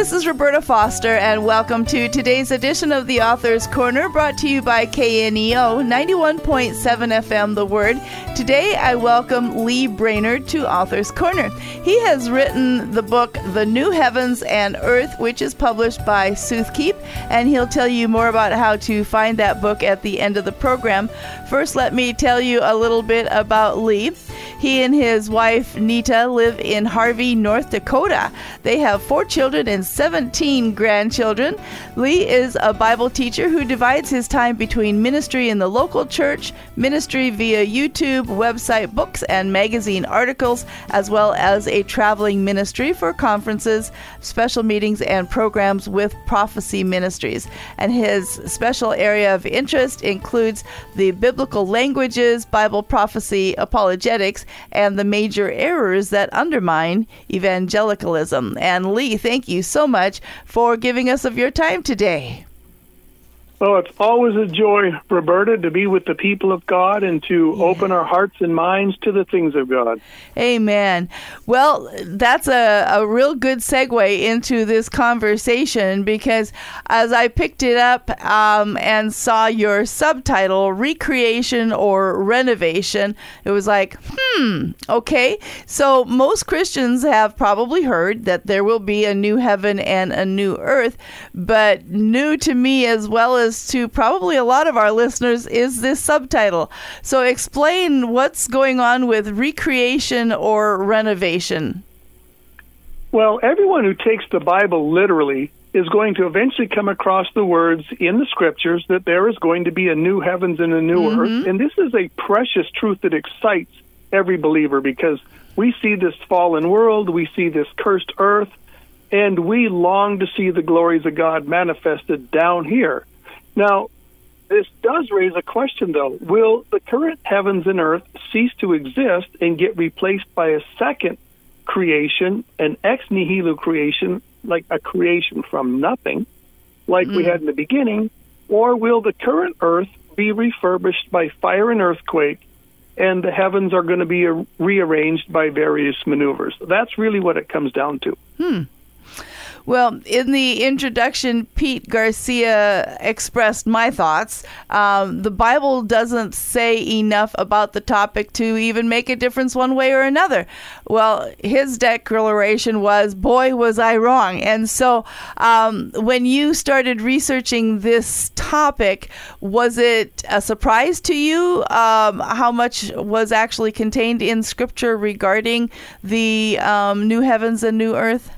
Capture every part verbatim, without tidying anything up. This is Roberta Foster, and welcome to today's edition of The Author's Corner, brought to you by K N E O ninety-one point seven F M, The Word. Today, I welcome Lee Brainard to Author's Corner. He has written the book, The New Heavens and Earth, which is published by Soothkeep, and he'll tell you more about how to find that book at the end of the program. First, let me tell you a little bit about Lee. He and his wife, Nita, live in Harvey, North Dakota. They have four children and seventeen grandchildren. Lee is a Bible teacher who divides his time between ministry in the local church, ministry via YouTube, website, books, and magazine articles, as well as a traveling ministry for conferences, special meetings, and programs with prophecy ministries. And his special area of interest includes the biblical languages, Bible prophecy, apologetics, and the major errors that undermine evangelicalism. And Lee, thank you so much for giving us of your time today. Well, it's always a joy, Roberta, to be with the people of God and to yeah. open our hearts and minds to the things of God. Amen. Well, that's a, a real good segue into this conversation, because as I picked it up um, and saw your subtitle, Recreation or Renovation, it was like, hmm, okay. So most Christians have probably heard that there will be a new heaven and a new earth, but new to me as well as to probably a lot of our listeners is this subtitle. So explain what's going on with recreation or renovation. Well, everyone who takes the Bible literally is going to eventually come across the words in the Scriptures that there is going to be a new heavens and a new mm-hmm. earth. And this is a precious truth that excites every believer, because we see this fallen world, we see this cursed earth, and we long to see the glories of God manifested down here. Now, this does raise a question, though. Will the current heavens and earth cease to exist and get replaced by a second creation, an ex nihilo creation, like a creation from nothing, like mm. we had in the beginning? Or will the current earth be refurbished by fire and earthquake, and the heavens are going to be rearranged by various maneuvers? That's really what it comes down to. Hmm. Well, in the introduction, Pete Garcia expressed my thoughts. Um, the Bible doesn't say enough about the topic to even make a difference one way or another. Well, his declaration was, boy, was I wrong. And so um, when you started researching this topic, was it a surprise to you um, how much was actually contained in Scripture regarding the um, new heavens and new earth?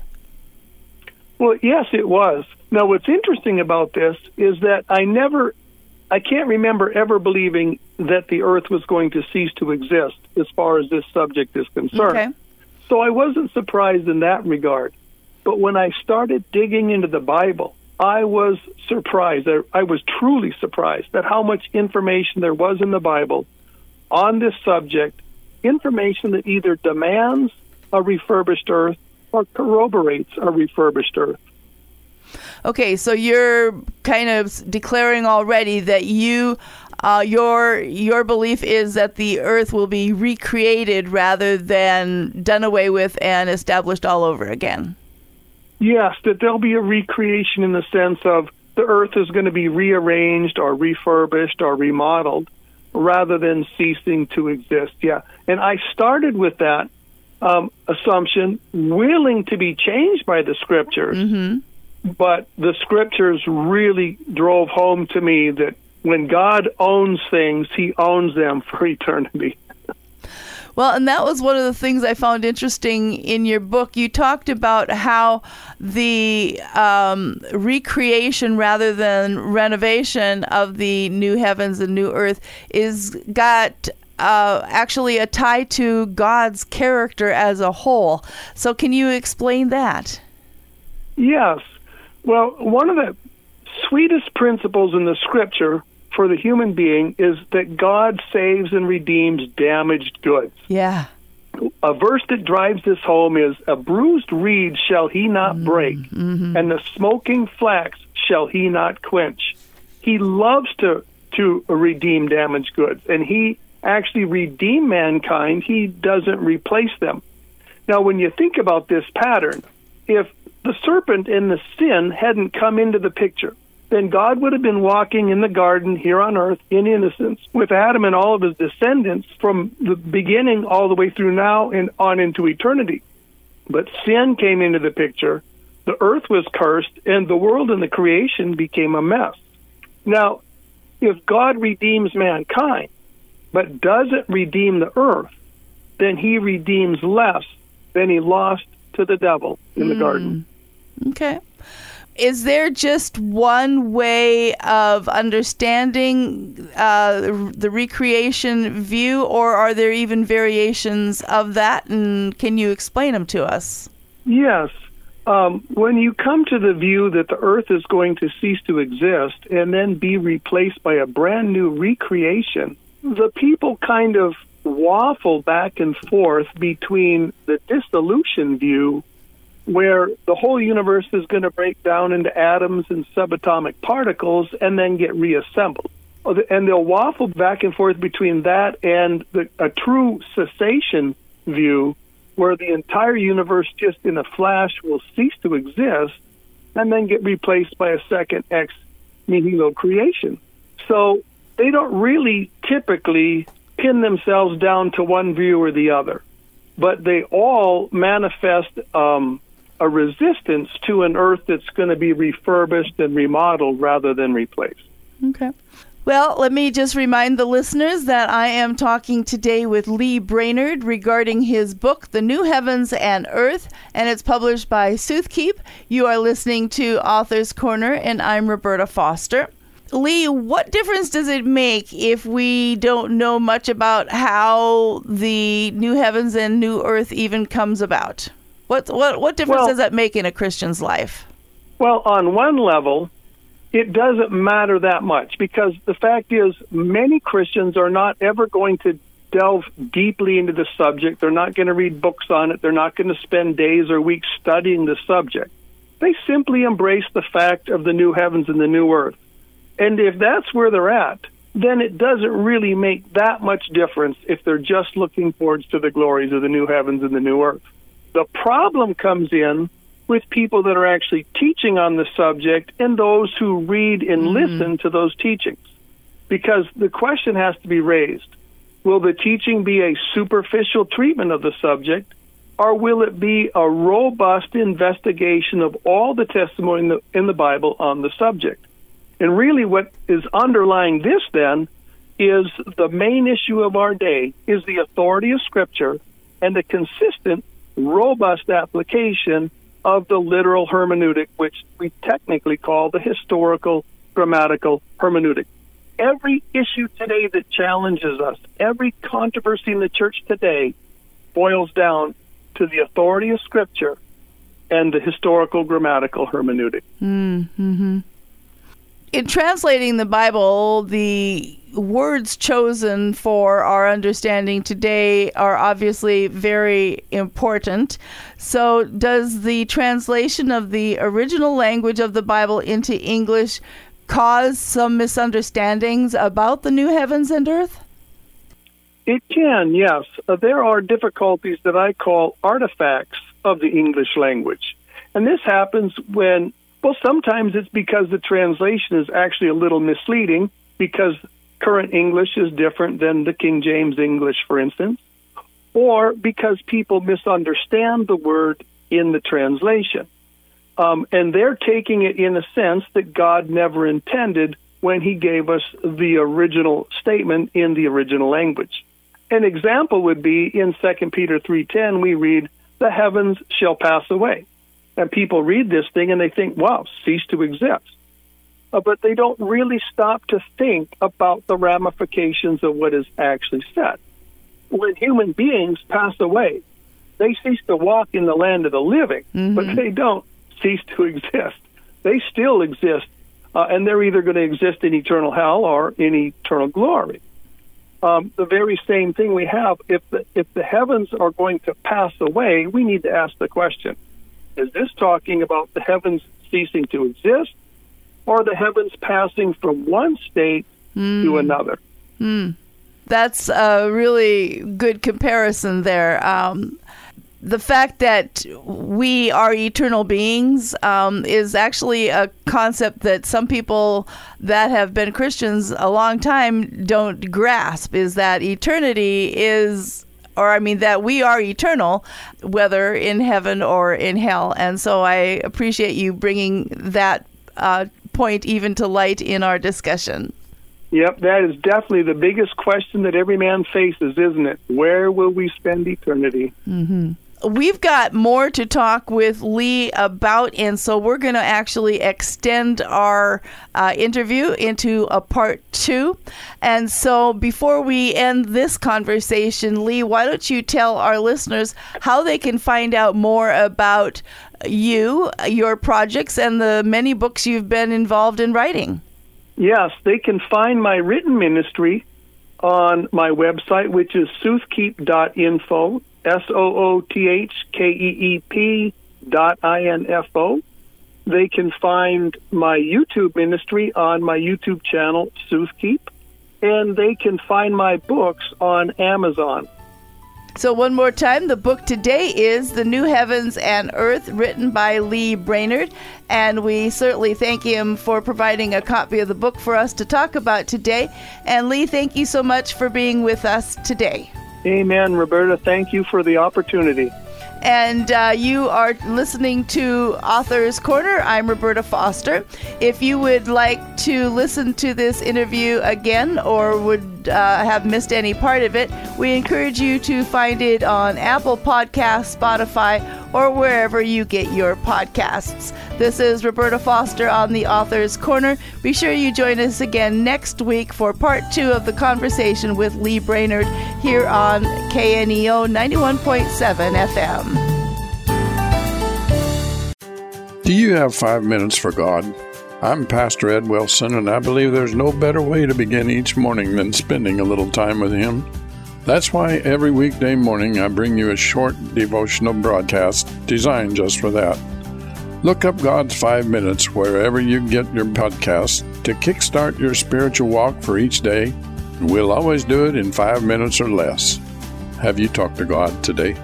Well, yes, it was. Now, what's interesting about this is that I never, I can't remember ever believing that the earth was going to cease to exist as far as this subject is concerned. Okay. So I wasn't surprised in that regard. But when I started digging into the Bible, I was surprised. I was truly surprised at how much information there was in the Bible on this subject, information that either demands a refurbished earth or corroborates a refurbished earth. Okay, so you're kind of declaring already that you, uh, your your belief is that the earth will be recreated rather than done away with and established all over again. Yes, that there'll be a recreation in the sense of the earth is going to be rearranged or refurbished or remodeled rather than ceasing to exist. Yeah, and I started with that Um, assumption, willing to be changed by the Scriptures. Mm-hmm. But the Scriptures really drove home to me that when God owns things, He owns them for eternity. Well, and that was one of the things I found interesting in your book. You talked about how the um, recreation rather than renovation of the new heavens and new earth is got... Uh, actually a tie to God's character as a whole. So can you explain that? Yes. Well, one of the sweetest principles in the Scripture for the human being is that God saves and redeems damaged goods. Yeah. A verse that drives this home is, a bruised reed shall he not mm-hmm. break, mm-hmm. and the smoking flax shall he not quench. He loves to, to redeem damaged goods, and he actually redeem mankind. He doesn't replace them. Now, when you think about this pattern, if the serpent and the sin hadn't come into the picture, then God would have been walking in the garden here on earth in innocence with Adam and all of his descendants from the beginning all the way through now and on into eternity. But sin came into the picture, the earth was cursed, and the world and the creation became a mess. Now, if God redeems mankind, but doesn't redeem the earth, then he redeems less than he lost to the devil in the mm. garden. Okay. Is there just one way of understanding uh, the recreation view, or are there even variations of that, and can you explain them to us? Yes. Um, when you come to the view that the earth is going to cease to exist and then be replaced by a brand new recreation, the people kind of waffle back and forth between the dissolution view, where the whole universe is going to break down into atoms and subatomic particles and then get reassembled. And they'll waffle back and forth between that and the, a true cessation view, where the entire universe just in a flash will cease to exist and then get replaced by a second ex nihilo creation. So they don't really typically pin themselves down to one view or the other, but they all manifest um, a resistance to an earth that's going to be refurbished and remodeled rather than replaced. Okay. Well, let me just remind the listeners that I am talking today with Lee Brainard regarding his book, The New Heavens and Earth, and it's published by Soothkeep. You are listening to Author's Corner, and I'm Roberta Foster. Lee, what difference does it make if we don't know much about how the new heavens and new earth even comes about? What what, what difference well, does that make in a Christian's life? Well, on one level, it doesn't matter that much, because the fact is many Christians are not ever going to delve deeply into the subject. They're not going to read books on it. They're not going to spend days or weeks studying the subject. They simply embrace the fact of the new heavens and the new earth. And if that's where they're at, then it doesn't really make that much difference if they're just looking forward to the glories of the new heavens and the new earth. The problem comes in with people that are actually teaching on the subject and those who read and mm-hmm. listen to those teachings. Because the question has to be raised, will the teaching be a superficial treatment of the subject, or will it be a robust investigation of all the testimony in the, in the Bible on the subject? And really what is underlying this, then, is the main issue of our day is the authority of Scripture and the consistent, robust application of the literal hermeneutic, which we technically call the historical grammatical hermeneutic. Every issue today that challenges us, every controversy in the church today, boils down to the authority of Scripture and the historical grammatical hermeneutic. Mm-hmm. In translating the Bible, the words chosen for our understanding today are obviously very important. So does the translation of the original language of the Bible into English cause some misunderstandings about the new heavens and earth? It can, yes. Uh, there are difficulties that I call artifacts of the English language. And this happens when Well, sometimes it's because the translation is actually a little misleading, because current English is different than the King James English, for instance, or because people misunderstand the word in the translation. Um, and they're taking it in a sense that God never intended when he gave us the original statement in the original language. An example would be in Second Peter three ten, we read, "The heavens shall pass away." And people read this thing and they think, wow, cease to exist. Uh, but they don't really stop to think about the ramifications of what is actually said. When human beings pass away, they cease to walk in the land of the living, mm-hmm. but they don't cease to exist. They still exist, uh, and they're either going to exist in eternal hell or in eternal glory. Um, the very same thing we have, if the, if the heavens are going to pass away, we need to ask the question, is this talking about the heavens ceasing to exist, or the heavens passing from one state mm. to another? Mm. That's a really good comparison there. Um, the fact that we are eternal beings um, is actually a concept that some people that have been Christians a long time don't grasp, is that eternity is, or I mean that we are eternal, whether in heaven or in hell. And so I appreciate you bringing that uh, point even to light in our discussion. Yep, that is definitely the biggest question that every man faces, isn't it? Where will we spend eternity? Mm-hmm. We've got more to talk with Lee about, and so we're going to actually extend our uh, interview into a part two. And so before we end this conversation, Lee, why don't you tell our listeners how they can find out more about you, your projects, and the many books you've been involved in writing? Yes, they can find my written ministry on my website, which is soothkeep dot info. S O O T H K E E P dot I N F O. They can find my YouTube ministry on my YouTube channel, Soothkeep. And they can find my books on Amazon. So one more time, the book today is The New Heavens and Earth, written by Lee Brainard. And we certainly thank him for providing a copy of the book for us to talk about today. And Lee, thank you so much for being with us today. Amen, Roberta. Thank you for the opportunity. And uh, you are listening to Author's Corner. I'm Roberta Foster. If you would like to listen to this interview again or would uh, have missed any part of it, we encourage you to find it on Apple Podcasts, Spotify, or wherever you get your podcasts. This is Roberta Foster on the Author's Corner. Be sure you join us again next week for part two of the conversation with Lee Brainard here on K N E O ninety-one point seven F M. Do you have five minutes for God? I'm Pastor Ed Wilson, and I believe there's no better way to begin each morning than spending a little time with Him. That's why every weekday morning I bring you a short devotional broadcast designed just for that. Look up God's Five Minutes wherever you get your podcasts to kickstart your spiritual walk for each day. We'll always do it in five minutes or less. Have you talked to God today?